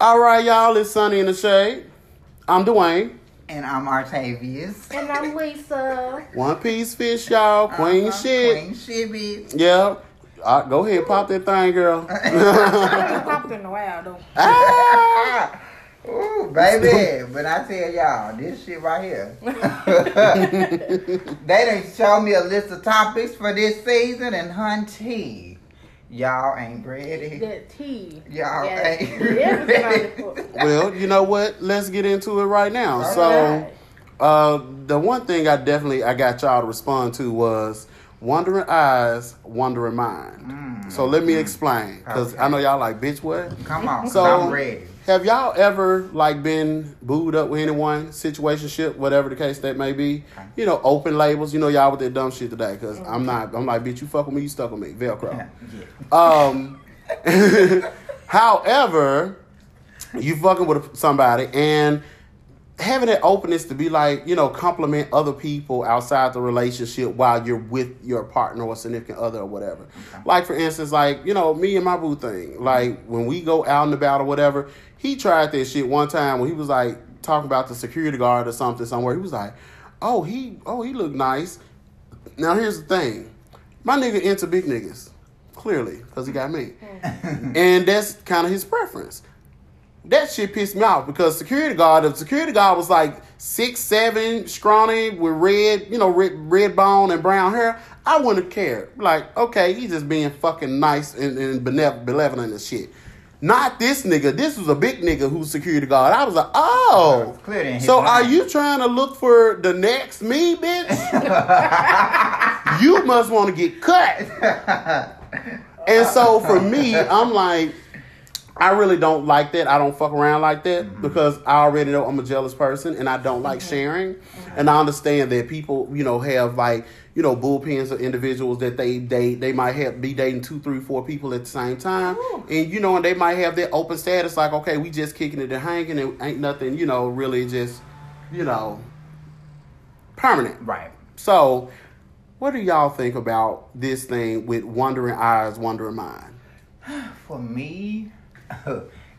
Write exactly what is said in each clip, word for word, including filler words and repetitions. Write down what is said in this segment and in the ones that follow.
All right, y'all, it's Sunny in the Shade. I'm Dwayne. And I'm Artavius. And I'm Lisa. One Piece Fish, y'all. Queen uh-huh. shit. Queen shit, bitch. Yeah. Uh, go ahead, pop that thing, girl. I haven't popped in a while, though. Ah! Ooh, baby. But I tell y'all, this shit right here. They done showed me a list of topics for this season, and hunty, y'all ain't ready. That tea. Y'all yeah. ain't ready. Well, you know what? Let's get into it right now. All so, right. Uh, the one thing I definitely I got y'all to respond to was wondering eyes, wondering mind. Mm. So let me explain, because okay. I know y'all like, bitch, what? Come on. So I'm ready. Have y'all ever like been booed up with anyone, situationship, whatever the case that may be? You know, open labels. You know, y'all with that dumb shit today, because I'm not. I'm like, bitch, you fuck with me, you stuck with me, Velcro. Um, however, you fucking with somebody and having that openness to be like, you know, compliment other people outside the relationship while you're with your partner or significant other or whatever. Okay. Like, for instance, like, you know, me and my boo thing. Like, when we go out and about or whatever, he tried that shit one time when he was, like, talking about the security guard or something somewhere. He was like, oh, he oh he looked nice. Now, here's the thing. My nigga into big niggas, clearly, because he got me. And that's kind of his preference. That shit pissed me off because security guard, the security guard was like six, seven, scrawny with red, you know, red, red bone and brown hair. I wouldn't have cared. Like, okay, he's just being fucking nice and, and benevolent and shit. Not this nigga. This was a big nigga who's security guard. I was like, oh. Was so are you trying to look for the next me, bitch? You must want to get cut. And so for me, I'm like, I really don't like that. I don't fuck around like that mm-hmm. because I already know I'm a jealous person and I don't like mm-hmm. sharing. Mm-hmm. And I understand that people, you know, have like, you know, bullpens of individuals that they date. They might have be dating two, three, four people at the same time. Ooh. And, you know, and they might have that open status like, okay, we just kicking it and hanging. It ain't nothing, you know, really just, you know, permanent. Right. So what do y'all think about this thing with wondering eyes, wondering mind? For me...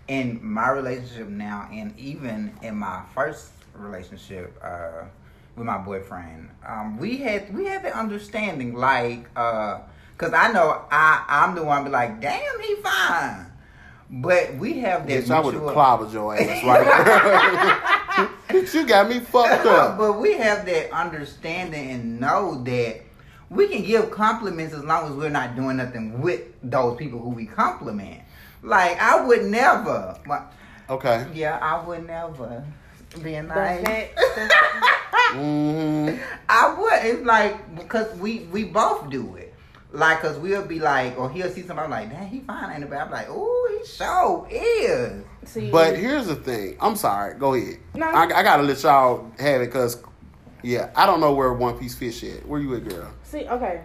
in my relationship now, and even in my first relationship uh, with my boyfriend, um, we had we had the understanding, like, uh, cause I know I I'm the one be like, damn, he fine, but we have that. Yes, mutual... I would have clobbered your ass right there. You got me fucked up. But we have that understanding and know that we can give compliments as long as we're not doing nothing with those people who we compliment. Like, I would never. Okay. Yeah, I would never be nice. mm-hmm. I would. It's like, because we, we both do it. Like, because we'll be like, or he'll see somebody like, damn, he fine, ain't it? I'm like, ooh, he sure is. See? But here's the thing. I'm sorry. Go ahead. No. I, I got to let y'all have it because, yeah, I don't know where One Piece Fish at. Where you at, girl? See, okay.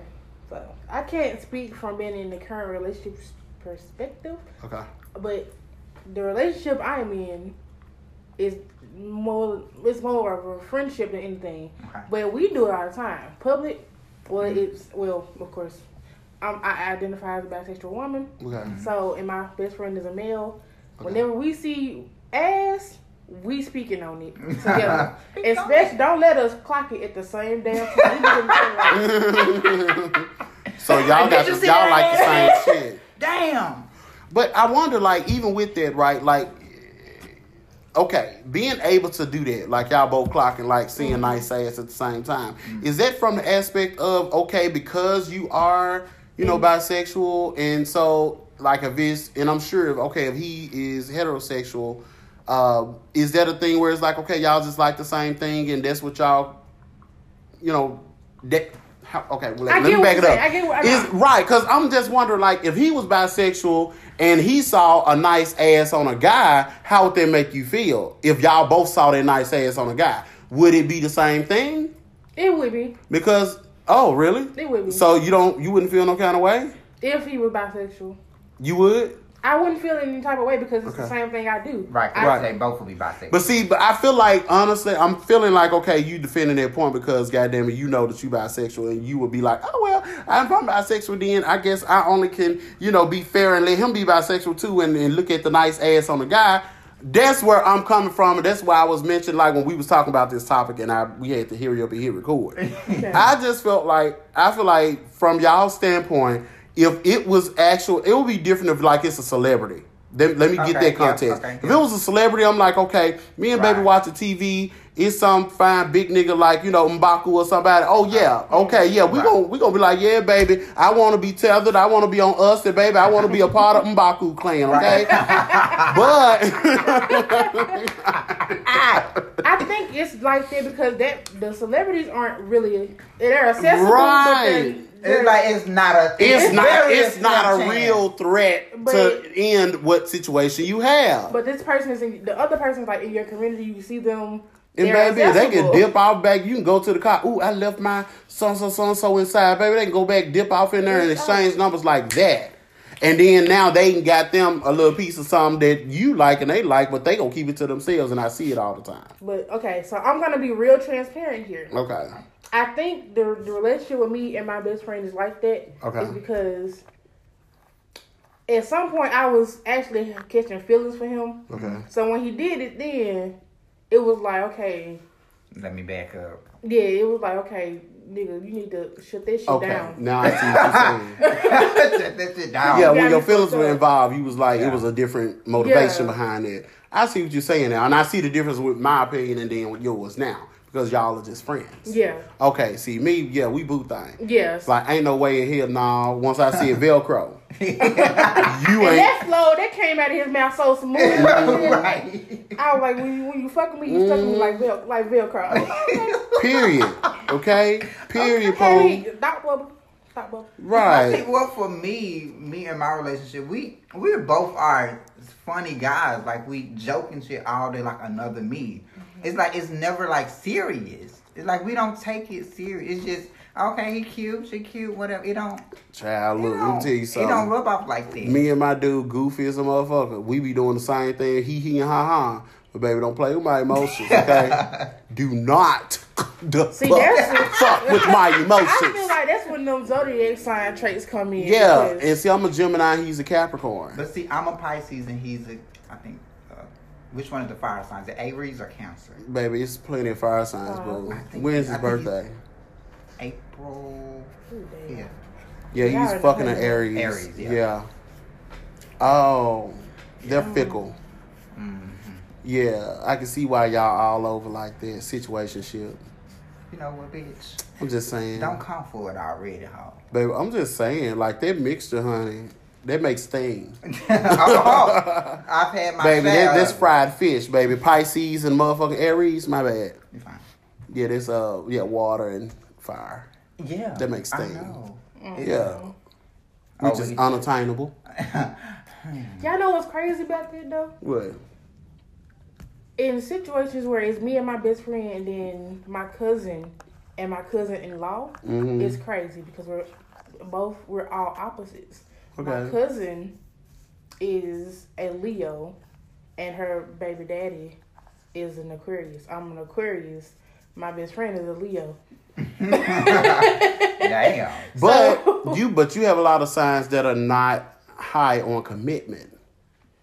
So, I can't speak from being in the current relationship perspective. Okay. But the relationship I'm in is more it's more of a friendship than anything. Okay. But we do it all the time. Public, well mm-hmm. it's well, of course, I'm, I identify as a bisexual woman. Okay. So and my best friend is a male. Okay. Whenever we see ass, we speaking on it together. Especially don't let us clock it at the same damn time. So y'all got y'all that? Like the same shit. Damn. But I wonder, like, even with that, right, like, okay, being able to do that, like, y'all both clocking, like, seeing mm-hmm. nice ass at the same time, mm-hmm. is that from the aspect of, okay, because you are, you know, mm-hmm. bisexual, and so, like, if it's, and I'm sure, if, okay, if he is heterosexual, uh, is that a thing where it's like, okay, y'all just like the same thing, and that's what y'all, you know, that... How, okay, well, let, let me back it up. I get what, I is, right, because I'm just wondering, like, if he was bisexual and he saw a nice ass on a guy, how would that make you feel? If y'all both saw that nice ass on a guy, would it be the same thing? It would be. Because, oh, really? It would be. So you don't, you wouldn't feel no kind of way? If he was bisexual. You would? I wouldn't feel any type of way because it's okay. the same thing I do. Right, I right. They both will be bisexual. But see, but I feel like, honestly, I'm feeling like, okay, you defending that point because, goddamn it, you know that you bisexual and you would be like, oh, well, if I'm bisexual, then I guess I only can, you know, be fair and let him be bisexual too and, and look at the nice ass on the guy. that's where I'm coming from. That's why I was mentioning, like, when we was talking about this topic and I we had to hurry up and hit record. Okay. I just felt like, I feel like from y'all's standpoint, if it was actual, it would be different if, like, it's a celebrity. Then, let me okay, get that context. Yeah, okay, if yeah. it was a celebrity, I'm like, okay, me and right. baby watching T V. It's some fine big nigga like, you know, M'Baku or somebody. Oh, yeah. Okay, yeah. We're right. going we gonna to be like, yeah, baby, I want to be tethered. I want to be on us. And, baby, I want to be a part of M'Baku clan, okay? Right. But I, I think it's like that because that the celebrities aren't really, they're accessible. Right. It's like it's not a it's, it's not it's not a real threat but to end what situation you have. But this person is in, the other person's like in your community. You see them, and baby, accessible. They can dip off back. You can go to the car. Ooh, I left my so so so so inside, baby. They can go back, dip off in there, and exchange numbers like that. And then now they got them a little piece of something that you like and they like, but they gonna keep it to themselves. And I see it all the time. But okay, so I'm gonna be real transparent here. Okay. I think the, the relationship with me and my best friend is like that. Okay. Is because at some point I was actually catching feelings for him. Okay. So when he did it, then it was like, okay. Let me back up. Yeah, it was like, okay, nigga, you need to shut that shit okay. down. Now I see what you're saying. Shut that shit down. Yeah, when your feelings were involved, you was like, yeah. it was a different motivation yeah. behind it. I see what you're saying now. And I see the difference with my opinion and then with yours now. Because y'all are just friends. Yeah. Okay, see, me, yeah, we boo things. Yes. Like, ain't no way in hell, nah. Once I see a Velcro. you ain't. And that flow, that came out of his mouth so smooth. Right. I was like, when you, when you fuck with me, you mm. fuck with me like, vel- like Velcro. Period. Okay? Period, okay. Paul. Thought bubble. Thought bubble. Right. I think, well, for me, me and my relationship, we, we both are funny guys. Like, we joke and shit all day like another me. It's like, it's never, like, serious. It's like, we don't take it serious. It's just, okay, he cute, she cute, whatever. It don't. Child, look, let me tell you something. It don't rub off like that. Me and my dude, goofy as a motherfucker. We be doing the same thing, he, he, and ha-ha. But, baby, don't play with my emotions, okay? Do not the See, fuck, that's, fuck with my emotions. I feel like that's when them zodiac sign traits come in. Yeah, because... and see, I'm a Gemini, he's a Capricorn. But, see, I'm a Pisces, and he's a, I think... Which one is the fire signs? The Aries or Cancer? Baby, it's plenty of fire signs, bro. When's his birthday? April. Ooh, yeah. Yeah, he's yeah, fucking an Aries. Aries, yeah. yeah. Oh, they're yeah. fickle. Mm-hmm. Yeah, I can see why y'all all over like that. Situationship. You know what, bitch? I'm just saying. Don't come for it already, huh? Baby, I'm just saying. Like, that mixture, honey. That makes things. oh, oh. I've had my baby. That, that's fried fish, baby. Pisces and motherfucking Aries. My bad. You're fine. Yeah, that's uh, yeah, water and fire. Yeah, that makes things. I know. Mm-hmm. Yeah, oh, which is you unattainable. Y'all know what's crazy about that though? What? In situations where it's me and my best friend, and then my cousin and my cousin-in-law, mm-hmm. it's crazy because we're both we're all opposites. Okay. My cousin is a Leo, and her baby daddy is an Aquarius. I'm an Aquarius. My best friend is a Leo. Damn. But so, you, but you have a lot of signs that are not high on commitment,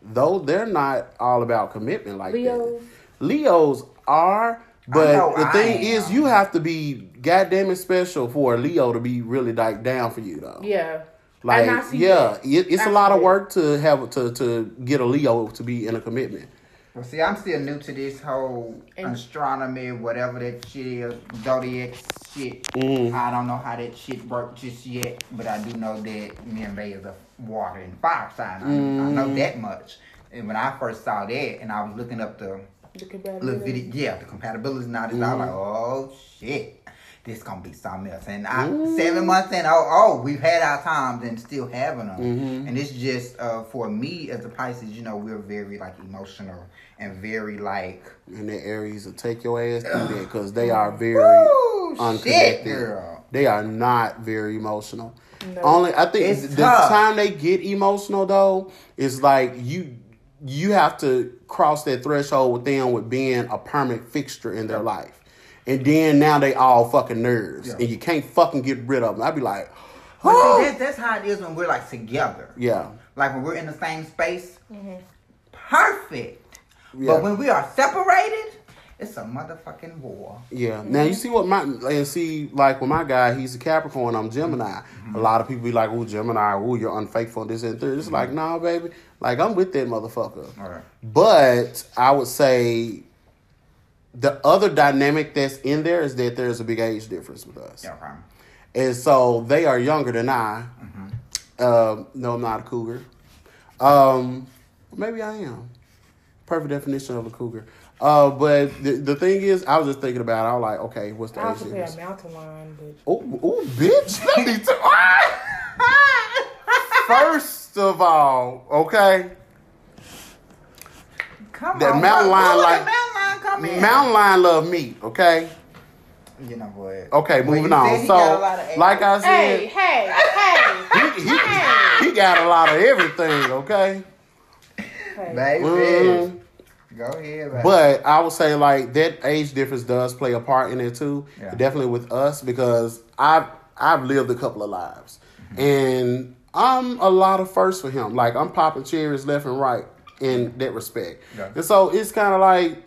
though they're not all about commitment like Leos. That. Leos are, but the I thing am. Is, you have to be goddamn special for a Leo to be really like down for you, though. Yeah. Like, yeah, it, it's I a lot of work to have to, to get a Leo to be in a commitment. Well, see, I'm still new to this whole and astronomy, whatever that shit is, zodiac shit. Mm. I don't know how that shit works just yet, but I do know that me and Bay is a water and fire sign. I, mm. I know that much. And when I first saw that, and I was looking up the, the compatibility, video, yeah, the compatibility and all this, mm. I was like, oh shit. This gonna be something else. And I, mm. seven months in, oh, oh, we've had our times and still having them. Mm-hmm. And it's just, uh, for me as a Pisces, you know, we're very, like, emotional and very, like... And the Aries will take your ass through that because they are very Woo, unconnected. Shit, girl. They are not very emotional. No. Only, I think it's the tough. Time they get emotional, though, is like you... You have to cross that threshold with them with being a permanent fixture in their life. And then now they all fucking nerves. Yeah. And you can't fucking get rid of them. I'd be like, oh. But see, that, that's how it is when we're like together. Yeah. Like when we're in the same space. Mm-hmm. Perfect. Yeah. But when we are separated, it's a motherfucking war. Yeah. Now you see what my and see like with my guy, he's a Capricorn. I'm Gemini. Mm-hmm. A lot of people be like, "Oh, Gemini, oh, you're unfaithful." This and that. It's mm-hmm. like, nah, baby. Like I'm with that motherfucker. All right. But I would say the other dynamic that's in there is that there's a big age difference with us. Yeah. Right. And so they are younger than I. Mm-hmm. Uh, no, I'm not a cougar. Um, maybe I am. Perfect definition of a cougar. Uh, but the, the thing is, I was just thinking about it. I was like, okay, what's the I age difference? I was going to say a mountain lion, but... Ooh, ooh, bitch. Let me t- First of all, okay. Come that on. Mountain lion, like, mountain lion come in. Mountain lion love meat, okay? You know what? Okay, moving well, on. So, like I said... Hey, hey, hey, he, he, hey. He got a lot of everything, okay? Hey. Baby. Mm-hmm. Go ahead, baby. But I would say, like, that age difference does play a part in it, too. Yeah. Definitely with us, because I've, I've lived a couple of lives. Mm-hmm. And I'm a lot of firsts for him. Like, I'm popping cherries left and right in that respect. Yeah. And so, it's kind of like...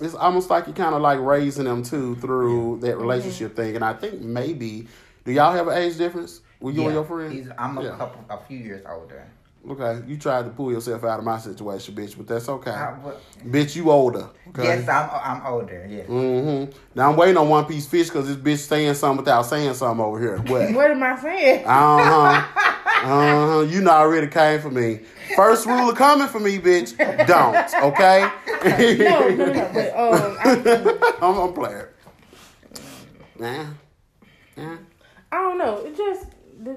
It's almost like you're kind of like raising them too through that relationship mm-hmm. thing. And I think maybe, do y'all have an age difference with you yeah. and your friend? I'm a yeah. couple, a few years older. Okay, you tried to pull yourself out of my situation, bitch, but that's okay. I, but, bitch, you older. Okay? Yes, I'm I'm older, yes. Mm-hmm. Now, I'm waiting on One Piece Fish because this bitch saying something without saying something over here. What? What am I saying? Uh-huh. uh-huh. You know, already came for me. First rule of coming for me, bitch, don't, okay? no, no, no, but, um... I, I'm, I'm playing. Nah. Nah. I don't know. It just... The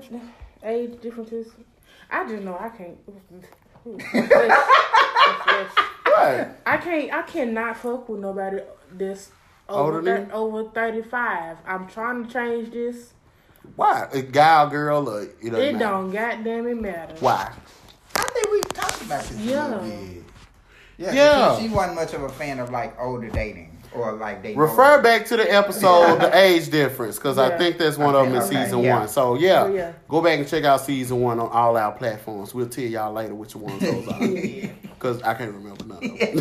age differences... I just know I can't. What? I can't. I cannot fuck with nobody that's over thir- over thirty-five. I'm trying to change this. Why? A guy, or girl, or it don't. It matter. Don't goddamn it matter. Why? I think we talked about this yeah. a little bit. Yeah. Yeah. She wasn't much of a fan of like older dating or like dating. Refer older. Back to the episode, the age difference, because yeah. I think that's one okay, of them in okay, season yeah. one. So yeah. Oh, yeah, go back and check out season one on all our platforms. We'll tell y'all later which one goes out because I can't remember none of them.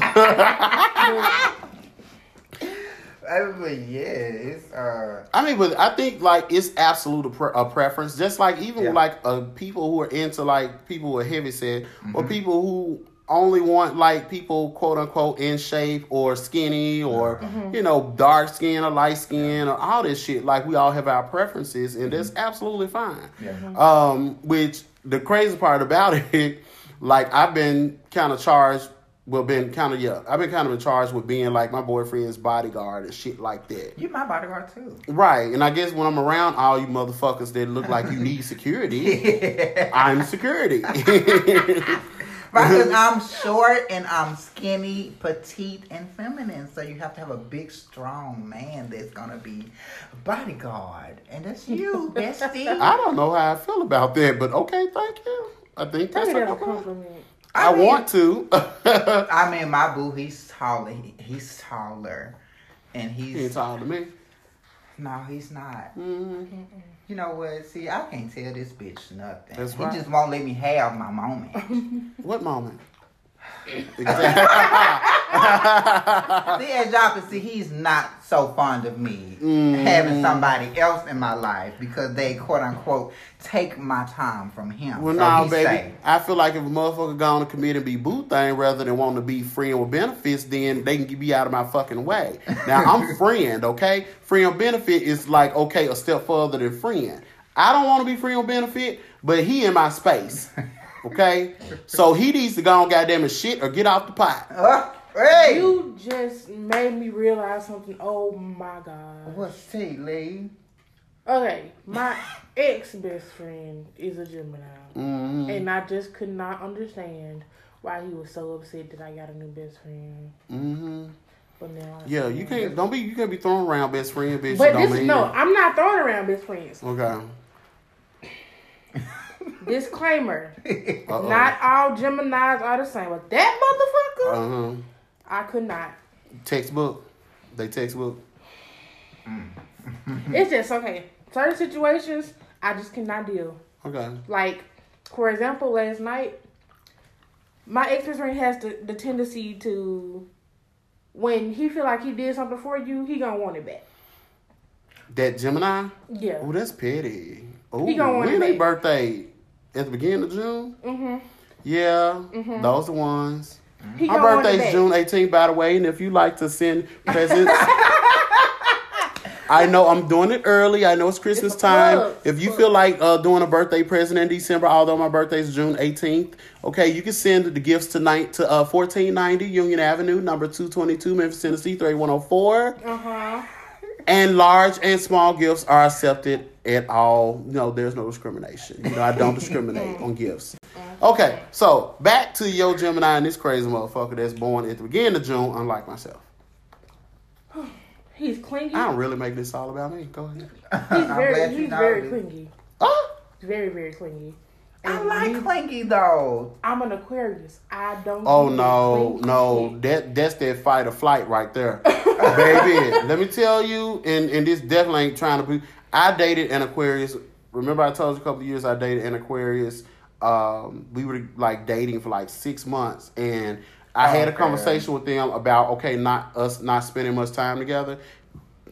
But yeah, it's, uh... I mean, but I think like it's absolute a, pre- a preference. Just like even yeah. like uh, people who are into like people who are heavyset mm-hmm. or people who. Only want like people quote unquote in shape or skinny or mm-hmm. you know dark skin or light skin or all this shit. Like we all have our preferences and mm-hmm. that's absolutely fine. Yeah. Mm-hmm. Um, which the crazy part about it, like I've been kind of charged, well, been kind of yeah, I've been kind of in charge with being like my boyfriend's bodyguard and shit like that. You my bodyguard too, right? And I guess when I'm around all you motherfuckers that look like you need security, yeah. I'm security. Because I'm short and I'm skinny, petite, and feminine. So you have to have a big, strong man that's going to be a bodyguard. And that's you, bestie. I don't know how I feel about that, but okay, thank you. I think that's a compliment. I, I mean, want to. I mean, my boo, he's taller. He, he's taller. And he's... He's taller than me. No, he's not. Mm-hmm. You know what? See, I can't tell this bitch nothing. That's right. He just won't let me have my moment. What moment? Exactly. See, as y'all can see, he's not so fond of me mm. having somebody else in my life because they, quote unquote, take my time from him. Well, so no, nah, baby. Safe. I feel like if a motherfucker go on a committee and be boo thing rather than wanting to be friend with benefits, then they can be out of my fucking way. Now, I'm friend, okay? Friend benefit is like, okay, a step further than friend. I don't want to be friend with benefit, but he in my space. Okay, so he needs to go on goddamn shit or get off the pot. Uh, hey. You just made me realize something. Oh my God. What's tea, Lee? Okay, my ex best friend is a Gemini, mm-hmm. and I just could not understand why he was so upset that I got a new best friend. Mm-hmm. But now I yeah, you can't. Don't be. You can't be throwing around best friend, bitch. But this is, no, I'm not throwing around best friends. Okay. Disclaimer. Uh-oh. Not all Geminis are the same. But that motherfucker, uh-huh. I could not. Textbook. They textbook. Mm. It's just, okay, certain situations, I just cannot deal. Okay. Like, for example, last night, my ex's friend has the, the tendency to, when he feel like he did something for you, he gonna want it back. That Gemini? Yeah. Oh, that's petty. Oh, he gonna want it back. When they birthday? At the beginning of June? Mm-hmm. Yeah, mm-hmm. Those are the ones. He My birthday's June eighteenth, by the way, and if you like to send presents, I know I'm doing it early. I know it's Christmas it's time. Plug. If you plug. feel like uh, doing a birthday present in December, although my birthday's June eighteenth, okay, you can send the gifts tonight to uh, fourteen ninety Union Avenue, number two twenty-two, Memphis, Tennessee, three one oh four. Uh-huh. And large and small gifts are accepted at all. No, there's no discrimination. You know, I don't discriminate on gifts. Okay, so back to your Gemini and this crazy motherfucker that's born at the beginning of June, unlike myself. He's clingy. I don't really make this all about me. Go ahead. He's very, he's very clingy. Oh? Very, very clingy. And I like he, clingy though. I'm an Aquarius. I don't. Oh no, no, that that's that fight or flight right there, baby. Let me tell you, and and this definitely ain't trying to be. I dated an Aquarius. Remember, I told you a couple of years I dated an Aquarius. Um, we were like dating for like six months, and I okay. had a conversation with them about okay, not us not spending much time together.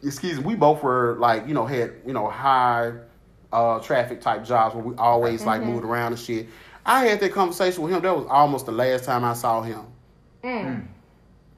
Excuse me. We both were like you know had you know high. Uh, traffic type jobs where we always like mm-hmm. moved around and shit. I had that conversation with him. That was almost the last time I saw him. Mm.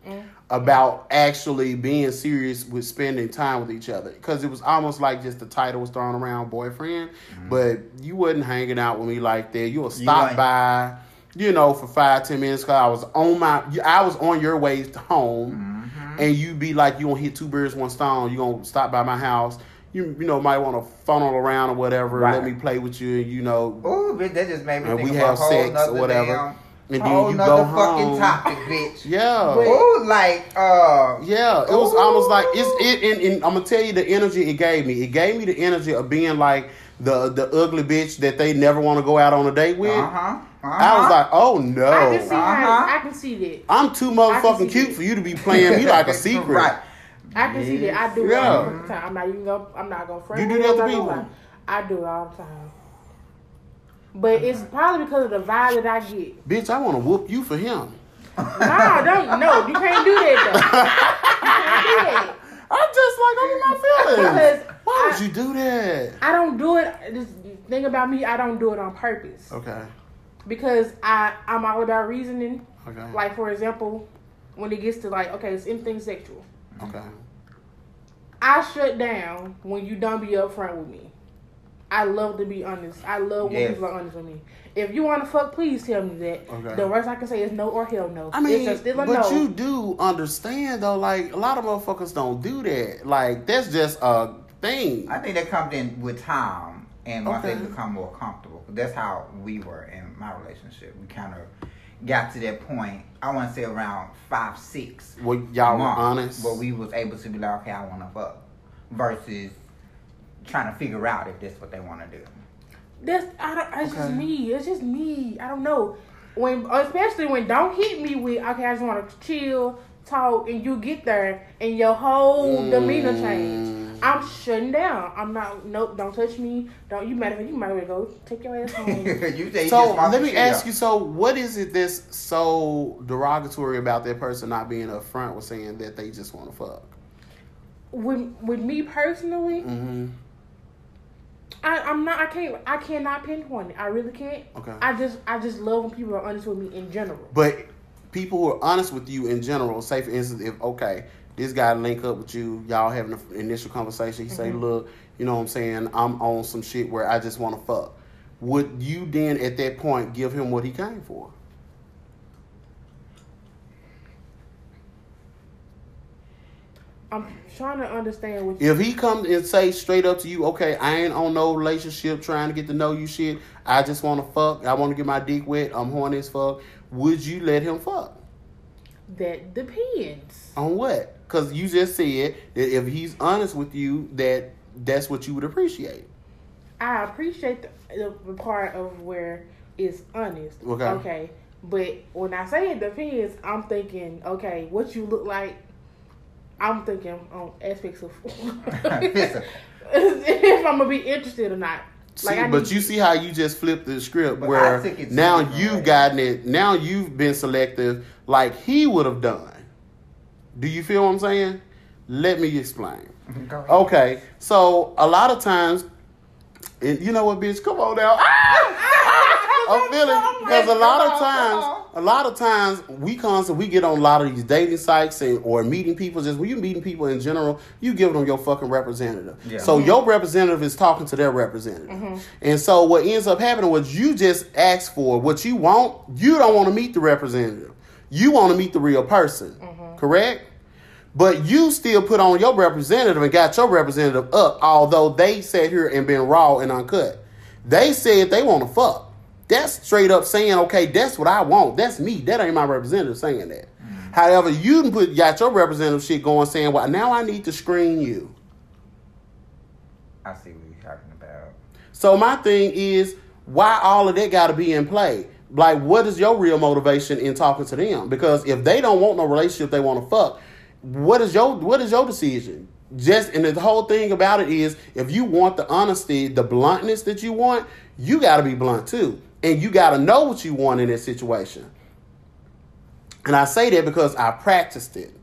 Mm. About actually being serious with spending time with each other, because it was almost like just the title was thrown around, boyfriend. Mm-hmm. But you wasn't hanging out with me like that. You would stop you like- by, you know, for five ten minutes because I was on my, I was on your way home, mm-hmm. and you be like, you gonna hit two birds one stone. You gonna stop by my house. You you know might want to funnel around or whatever. Right. Let me play with you and you know. Ooh, bitch, that just made me think we about have whole sex or whatever. Damn, and then you go home. Fucking topic, bitch. Yeah. But, ooh, like uh. Yeah, it ooh. was almost like it's it. And, and I'm gonna tell you the energy it gave me. It gave me the energy of being like the the ugly bitch that they never want to go out on a date with. Uh huh. Uh-huh. I was like, oh no. I can see uh-huh. I can see that. I'm too motherfucking cute that. for you to be playing me like a secret. Right. I can yes. see that. I do it yeah. all the time. I'm not even gonna I'm not gonna frame you do that to people. I do it all the time. But it's probably because of the vibe that I get. Bitch, I wanna whoop you for him. Nah, don't no, you can't do that though. You can't do that. I'm just like I'm in my feelings. Because why would I, you do that? I don't do it. This thing about me, I don't do it on purpose. Okay. Because I, I'm all about reasoning. Okay. Like for example, when it gets to like, okay, it's anything sexual. Okay. I shut down when you don't be upfront with me. I love to be honest. I love when yes. people are honest with me. If you want to fuck, please tell me that. Okay. The worst I can say is no or hell no. I mean, it's just still a but no. You do understand though. Like a lot of motherfuckers don't do that. Like that's just a thing. I think that comes in with time and once okay. they become more comfortable. That's how we were in my relationship. We kind of got to that point. I want to say around five, six. Well, y'all were honest. But we was able to be like, okay, I want to fuck, versus trying to figure out if that's what they want to do. That's I don't. It's okay. just me. It's just me. I don't know. When especially when don't hit me with okay, I just want to chill, talk, and you get there and your whole mm. demeanor change. I'm shutting down. I'm not. Nope. Don't touch me. Don't you matter? You might as well go take your ass home. you so let me ask up. you. So what is it that's so derogatory about that person not being upfront with saying that they just want to fuck? With with me personally, mm-hmm. I, I'm not. I can't. I cannot pinpoint it. I really can't. Okay. I just I just love when people are honest with me in general. But people who are honest with you in general, say for instance, if okay. this guy link up with you, y'all having an initial conversation. He mm-hmm. say, look, you know what I'm saying? I'm on some shit where I just want to fuck. Would you then at that point give him what he came for? I'm trying to understand what you... If he comes and say straight up to you, okay, I ain't on no relationship trying to get to know you shit. I just want to fuck. I want to get my dick wet. I'm horny as fuck. Would you let him fuck? That depends. On what? Because you just said that if he's honest with you, that that's what you would appreciate. I appreciate the, the part of where it's honest. Okay. Okay. But when I say it depends, I'm thinking, okay, what you look like, I'm thinking on aspects of... if I'm going to be interested or not. See, like I but you see how you just flipped the script where now you've gotten it. Now you've been selective like he would have done. Do you feel what I'm saying? Let me explain. Okay. So a lot of times, and you know what, bitch? Come on now. I'm feeling because a lot of times, a lot of times we constantly we get on a lot of these dating sites and or meeting people. Just when you meeting people in general, you give them your fucking representative. Yeah. So mm-hmm. your representative is talking to their representative, mm-hmm. and so what ends up happening was you just ask for what you want. You don't want to meet the representative. You want to meet the real person, mm-hmm. correct? But you still put on your representative and got your representative up, although they sat here and been raw and uncut. They said they want to fuck. That's straight up saying, okay, that's what I want. That's me. That ain't my representative saying that. Mm-hmm. However, you put got your representative shit going saying, well, now I need to screen you. I see what you're talking about. So my thing is, why all of that got to be in play? Like, what is your real motivation in talking to them? Because if they don't want no relationship, they want to fuck. What is your what is your decision? Just and the whole thing about it is if you want the honesty, the bluntness that you want, you gotta be blunt too. And you gotta know what you want in that situation. And I say that because I practiced it.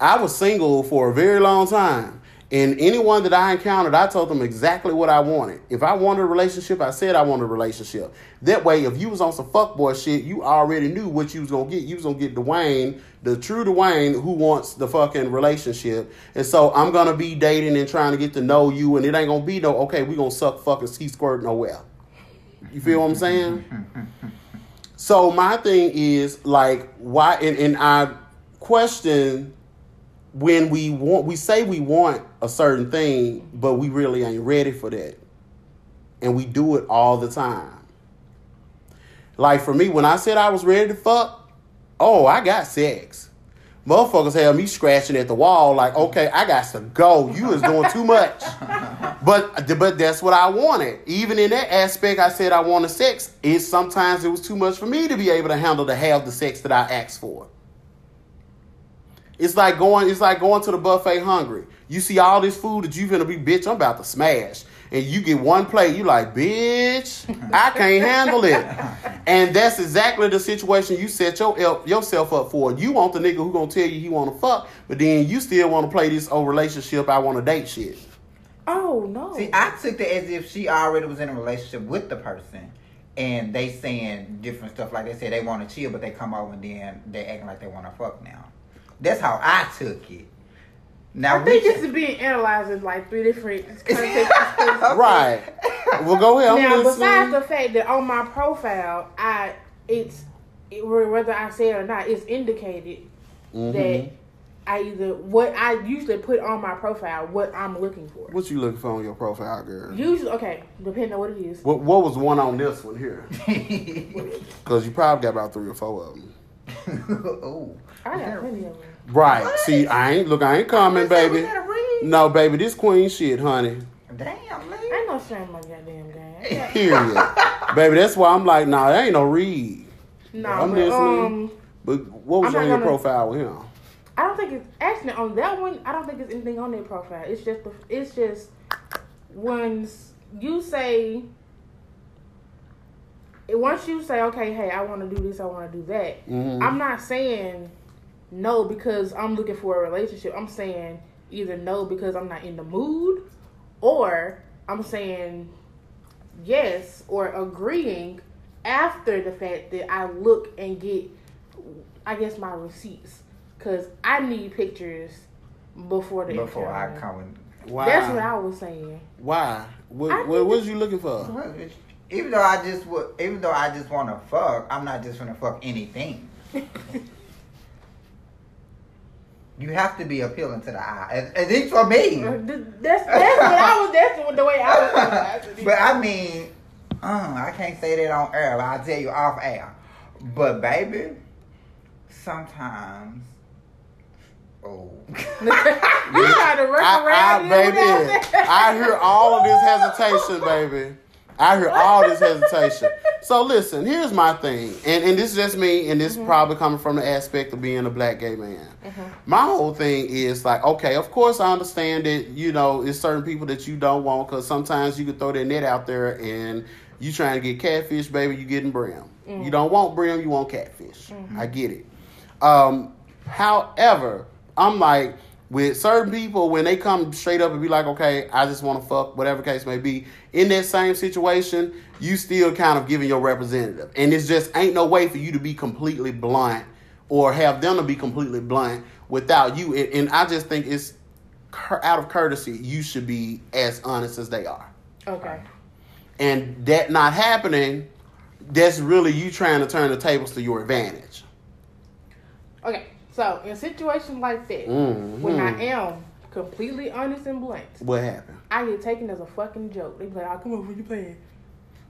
I was single for a very long time. And anyone that I encountered, I told them exactly what I wanted. If I wanted a relationship, I said I wanted a relationship. That way, if you was on some fuckboy shit, you already knew what you was going to get. You was going to get Dwayne, the true Dwayne, who wants the fucking relationship. And so I'm going to be dating and trying to get to know you, and it ain't going to be no, okay, we going to suck fucking C-squirt nowhere. You feel what I'm saying? So my thing is, like, why, and, and I question... When we want, we say we want a certain thing, but we really ain't ready for that. And we do it all the time. Like for me, when I said I was ready to fuck, oh, I got sex. Motherfuckers had me scratching at the wall like, okay, I got to go. You is doing too much. But but that's what I wanted. Even in that aspect, I said I wanted sex. It, sometimes it was too much for me to be able to handle to have the sex that I asked for. It's like going it's like going to the buffet hungry. You see all this food that you finna be, bitch, I'm about to smash. And you get one plate, you like, bitch, I can't handle it. And that's exactly the situation you set your, yourself up for. You want the nigga who gonna tell you he wanna fuck, but then you still wanna play this old relationship, I wanna date shit. Oh, no. See, I took that as if she already was in a relationship with the person. And they saying different stuff. Like they said they wanna chill, but they come over and then they acting like they wanna fuck now. That's how I took it. Now I think it's t- being analyzed as like three different contexts. Right. Well, go ahead. Now, besides the fact that on my profile, I it's it, whether I say it or not, it's indicated mm-hmm. that I either what I usually put on my profile what I'm looking for. What you looking for on your profile, girl? Usually, okay, depending on what it is. What What was one on this one here? Because you probably got about three or four of them. Oh. I got plenty of them. Right. What? See, I ain't look, I ain't coming, baby. No, baby, this queen shit, honey. Damn, man. Ain't no shame my goddamn game. Period. Baby, that's why I'm like, nah, that ain't no read. No, I'm but, um, but what was I'm on your gonna, profile with him? I don't think it's actually on that one, I don't think it's anything on their profile. It's just the it's just one's you say once you say, okay, hey, I want to do this, I want to do that, mm-hmm. I'm not saying no because I'm looking for a relationship. I'm saying either no because I'm not in the mood, or I'm saying yes or agreeing after the fact that I look and get, I guess, my receipts. Because I need pictures before the Before encounter. I come. Why? That's what I was saying. Why? What What was you looking for? What? Even though I just would, even though I just want to fuck, I'm not just gonna fuck anything. You have to be appealing to the eye, at least for me. That's that's what I was. That's the way I was. But I mean, uh, I can't say that on air. But I'll tell you off air. But baby, sometimes. Oh. you I, I, baby, I hear all of this hesitation, baby. I hear all this hesitation. So listen, here's my thing, and and this is just me, and this mm-hmm. is probably coming from the aspect of being a black gay man. Mm-hmm. My whole thing is like, okay, of course I understand that, you know, it's certain people that you don't want, because sometimes you can throw that net out there and you trying to get catfish, baby, you getting brim. Mm-hmm. You don't want brim, you want catfish. Mm-hmm. I get it. Um, however, I'm like, with certain people, when they come straight up and be like, okay, I just want to fuck, whatever case may be, in that same situation, you still kind of giving your representative. And it's just ain't no way for you to be completely blunt or have them to be completely blunt without you. And, and I just think it's out of courtesy, you should be as honest as they are. Okay. And that not happening, that's really you trying to turn the tables to your advantage. Okay. So, in a situation like that, mm-hmm. when I am completely honest and blunt, what happened? I get taken as a fucking joke. They be like, oh, come on, who you playing?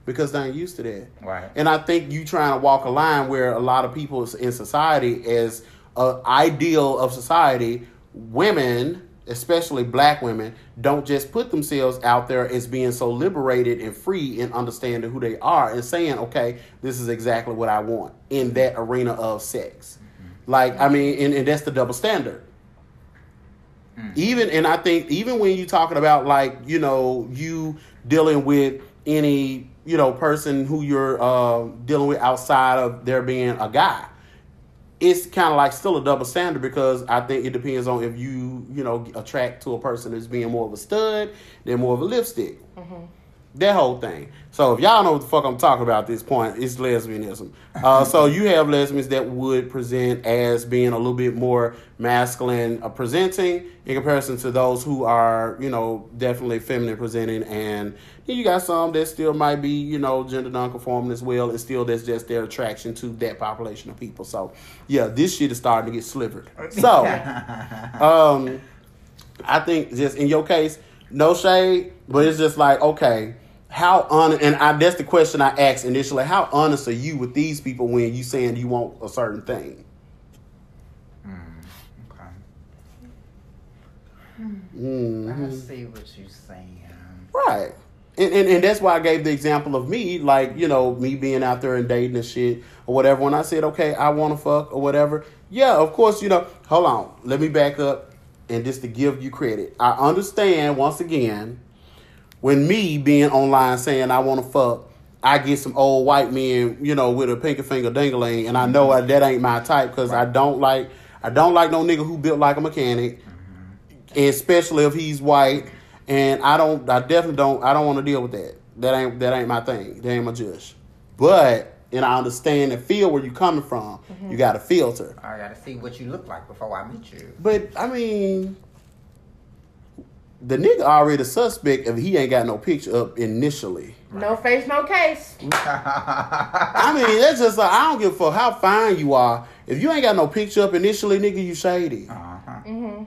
Because they ain't used to that. Right. And I think you trying to walk a line where a lot of people in society, as an ideal of society, women, especially black women, don't just put themselves out there as being so liberated and free and understanding who they are and saying, okay, this is exactly what I want in that arena of sex. Like, I mean, and, and that's the double standard. Mm. Even, and I think, even when you're talking about, like, you know, you dealing with any, you know, person who you're uh, dealing with outside of there being a guy, it's kind of like still a double standard, because I think it depends on if you, you know, attract to a person that's being more of a stud, than more of a lipstick. Mm-hmm. That whole thing. So if y'all know what the fuck I'm talking about at this point, it's lesbianism. Uh, so you have lesbians that would present as being a little bit more masculine uh, presenting in comparison to those who are, you know, definitely feminine presenting. And then you got some that still might be, you know, gender nonconforming as well. And still that's just their attraction to that population of people. So, yeah, this shit is starting to get slivered. So um, I think just in your case, no shade, but it's just like, okay, how honest, and I, that's the question I asked initially, how honest are you with these people when you saying you want a certain thing? Mm, okay. Mm-hmm. I see what you're saying. Right. And, and and that's why I gave the example of me, like, you know, me being out there and dating and shit or whatever. When I said, okay, I want to fuck or whatever. Yeah, of course, you know, hold on, let me back up. And just to give you credit, I understand, once again, when me being online saying I want to fuck, I get some old white men, you know, with a pinky finger dingling, and I know I, that ain't my type, because I don't like, I don't like no nigga who built like a mechanic, especially if he's white. And I don't, I definitely don't, I don't want to deal with that. That ain't, that ain't my thing. That ain't my jush. But. And I understand and feel where you're coming from. Mm-hmm. You got to filter. I got to see what you look like before I meet you. But, I mean, the nigga already suspect if he ain't got no picture up initially. Right. No face, no case. I mean, that's just like, I don't give a fuck how fine you are. If you ain't got no picture up initially, nigga, you shady. Uh-huh. Mm-hmm.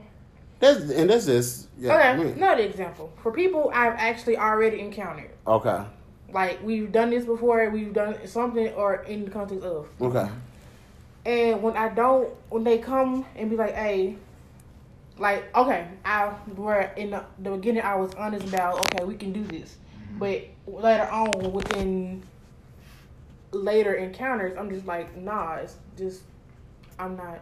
That's, and that's just... Yeah, okay, I mean. Another example. For people I've actually already encountered. Okay. Like, we've done this before, we've done something or in the context of. Okay. And when I don't, when they come and be like, hey, like, okay, I were in the, the beginning, I was honest about, okay, we can do this. But later on, within later encounters, I'm just like, nah, it's just, I'm not.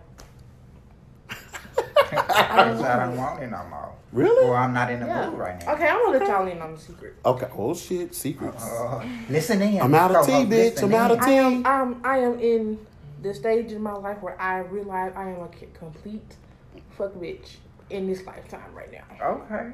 I don't want it no more. Really? Well, I'm not in the yeah. mood right now. Okay, I'm gonna let y'all in on the secret. Okay. Oh shit, secrets. Uh, listen in. I'm out of tea, bitch. I'm out of tea. I'm, I'm, I am in the stage in my life where I realize I am a complete fuck bitch in this lifetime right now. Okay.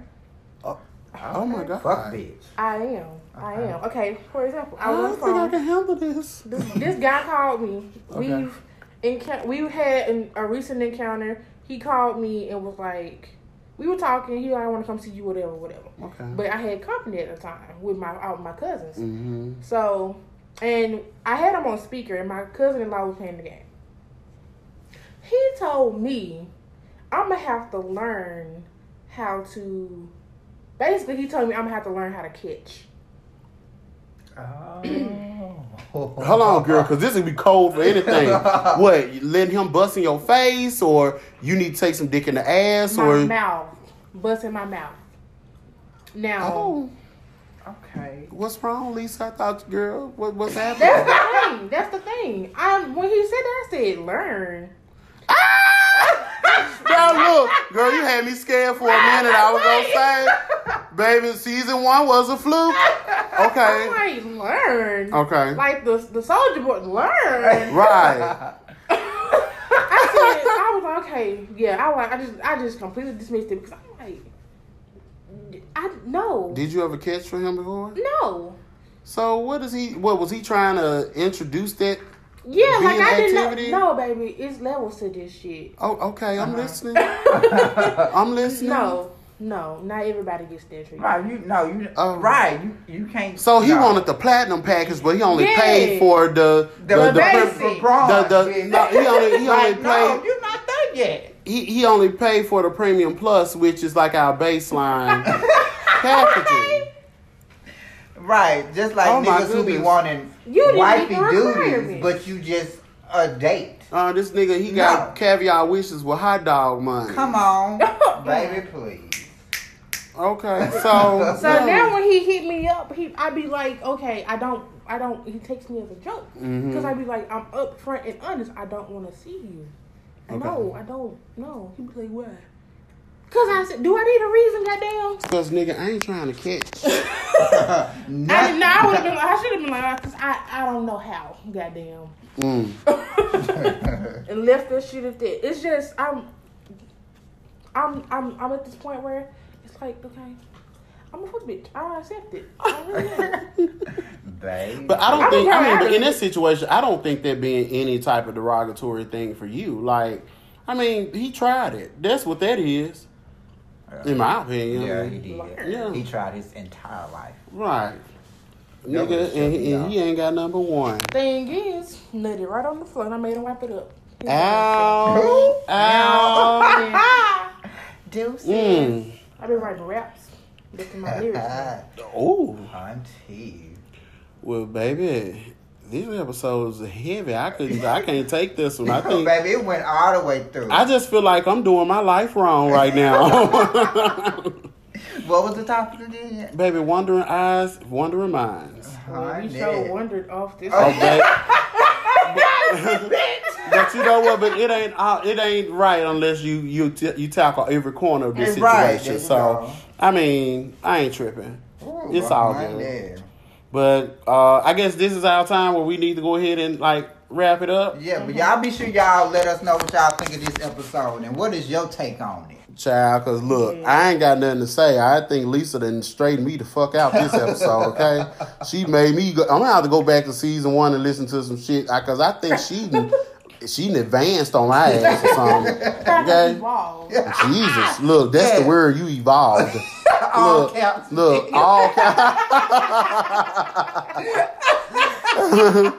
Oh, oh my god. Fuck bitch. I am. Okay. I am. Okay. For example, I, I was. I think I can handle this. This, this guy called me. Okay. We've encountered. We've had an, a recent encounter. He called me and was like, we were talking. He like, I want to come see you, whatever, whatever. Okay. But I had company at the time with my out with my cousins. Mm-hmm. So, and I had him on speaker, and my cousin-in-law was playing the game. He told me, I'm gonna have to learn how to. Basically, he told me I'm gonna have to learn how to catch. Oh. Hold on, girl, because this would be cold for anything. What, you let him bust in your face, or you need to take some dick in the ass, my or mouth, bust in my mouth. Now, oh. Okay. What's wrong, Lisa? I thought, girl, what, what's happening? That's the thing. That's the thing. I, when he said that, I said, learn. Girl, look. Girl, you had me scared for a minute. I was going to say, baby, season one was a fluke. Okay. I'm like, learn. Okay. Like the, the Soldier Boy, learn. Right. I was like, okay, yeah, I, I just I just completely dismissed it because I'm like, I no. Did you ever catch from him before? No. So what is he? What was he trying to introduce that? Yeah, like I didn't know. No, baby, it's levels to this shit. Oh, okay, I'm uh-huh. listening. I'm listening. No, no, not everybody gets that treatment. Right, you no, you uh, right, you you can't. So he no. wanted the platinum package, but he only yeah. paid for the the the, the, the, the, the, the no, he only he like, only paid. No, you're not there yet. He he only paid for the premium plus, which is like our baseline packaging. Right, just like oh niggas who be wanting wifey duties, but you just a date. Uh, this nigga, he got no. caviar wishes with hot dog money. Come on, baby, please. Okay, so so yeah. now when he hit me up, he I be like, okay, I don't, I don't. He takes me as a joke because mm-hmm. I be like, I'm upfront and honest. I don't want to see you. Okay. No, I don't. No, he be like, what? Cause I said, do I need a reason, goddamn? Cause nigga, I ain't trying to catch. I didn't know. I would have been. I should have been like, cause I, I don't know how, goddamn. Mm. And left this shit at that. It's just I'm, I'm, I'm, I'm at this point where it's like, okay, I'm a fuck bitch. I accept it. I really am. But I don't I think. I mean, but in this situation, I don't think there being any type of derogatory thing for you. Like, I mean, he tried it. That's what that is. In my opinion. Yeah, he did. Yeah. He tried his entire life. Right. That nigga, and, he, and he ain't got number one. Thing is, nut it right on the floor and I made him wipe it up. He ow. Ow. Ow. Deuces. Mm. I've been writing raps. Looking my lyrics. Oh. Auntie. Well, baby. These episodes are heavy. I couldn't. I can't take this one. I think, baby, it went all the way through. I just feel like I'm doing my life wrong right now. What was the topic again? Baby, wandering eyes, wandering minds. Uh-huh, you so wandered off this. Oh, but, but you know what? But it ain't. Uh, it ain't right unless you you t- you tackle every corner of this right, situation. So I mean, I ain't tripping. Ooh, it's all good. Dad. But uh, I guess this is our time where we need to go ahead and, like, wrap it up. Yeah, but y'all be sure y'all let us know what y'all think of this episode and what is your take on it. Child, because, look, yeah. I ain't got nothing to say. I think Lisa done straightened me the fuck out this episode, okay? She made me go. I'm going to have to go back to season one and listen to some shit because I, I think she... She advanced on my ass or something. Okay? Jesus. Look, that's yeah. the word you evolved. all look, caps. Look, all caps. Yes.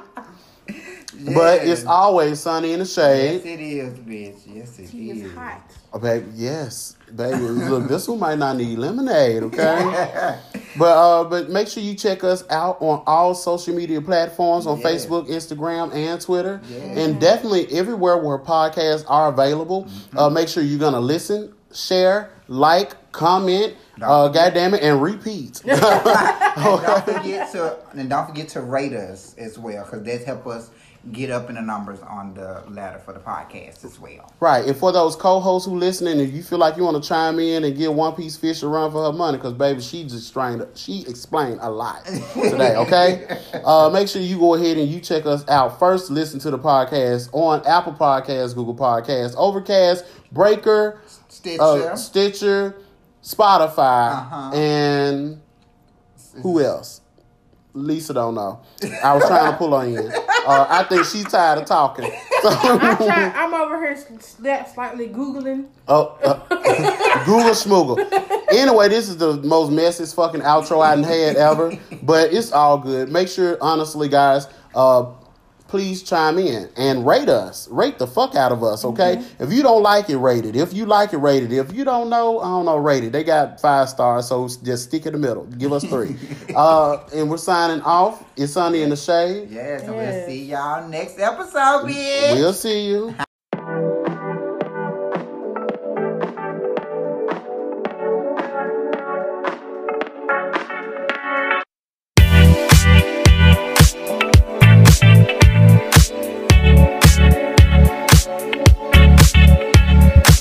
But it's always sunny in the shade. Yes, it is, bitch. Yes, it she is. It's hot. Oh, baby, yes. Baby, look, this one might not need lemonade, okay? But uh, but make sure you check us out on all social media platforms on yeah. Facebook, Instagram, and Twitter. Yeah. And definitely everywhere where podcasts are available. Mm-hmm. Uh, make sure you're going to listen, share, like, comment, uh, goddamn it, and repeat. and, don't forget to, and don't forget to rate us as well, because that helps us get up in the numbers on the ladder for the podcast as well. Right. And for those co-hosts who listening, if you feel like you want to chime in and give One Piece Fish a run for her money, because, baby, she just strained, she explained a lot today, okay? uh, make sure you go ahead and you check us out first. Listen to the podcast on Apple Podcasts, Google Podcasts, Overcast, Breaker, Stitcher, uh, Stitcher, Spotify, uh-huh. and who else? Lisa don't know. I was trying to pull her in. Uh, I think she's tired of talking. So, I try, I'm over here slightly Googling. Oh, uh, Google Schmoogle. Anyway, this is the most messiest fucking outro I done had ever. But it's all good. Make sure, honestly, guys, uh, please chime in and rate us. Rate the fuck out of us, okay? Mm-hmm. If you don't like it, rate it. If you like it, rate it. If you don't know, I don't know, rate it. They got five stars, so just stick in the middle. Give us three. uh, and we're signing off. It's Sunny in the Shade. Yes, and yes. We'll see y'all next episode, bitch. We'll see you.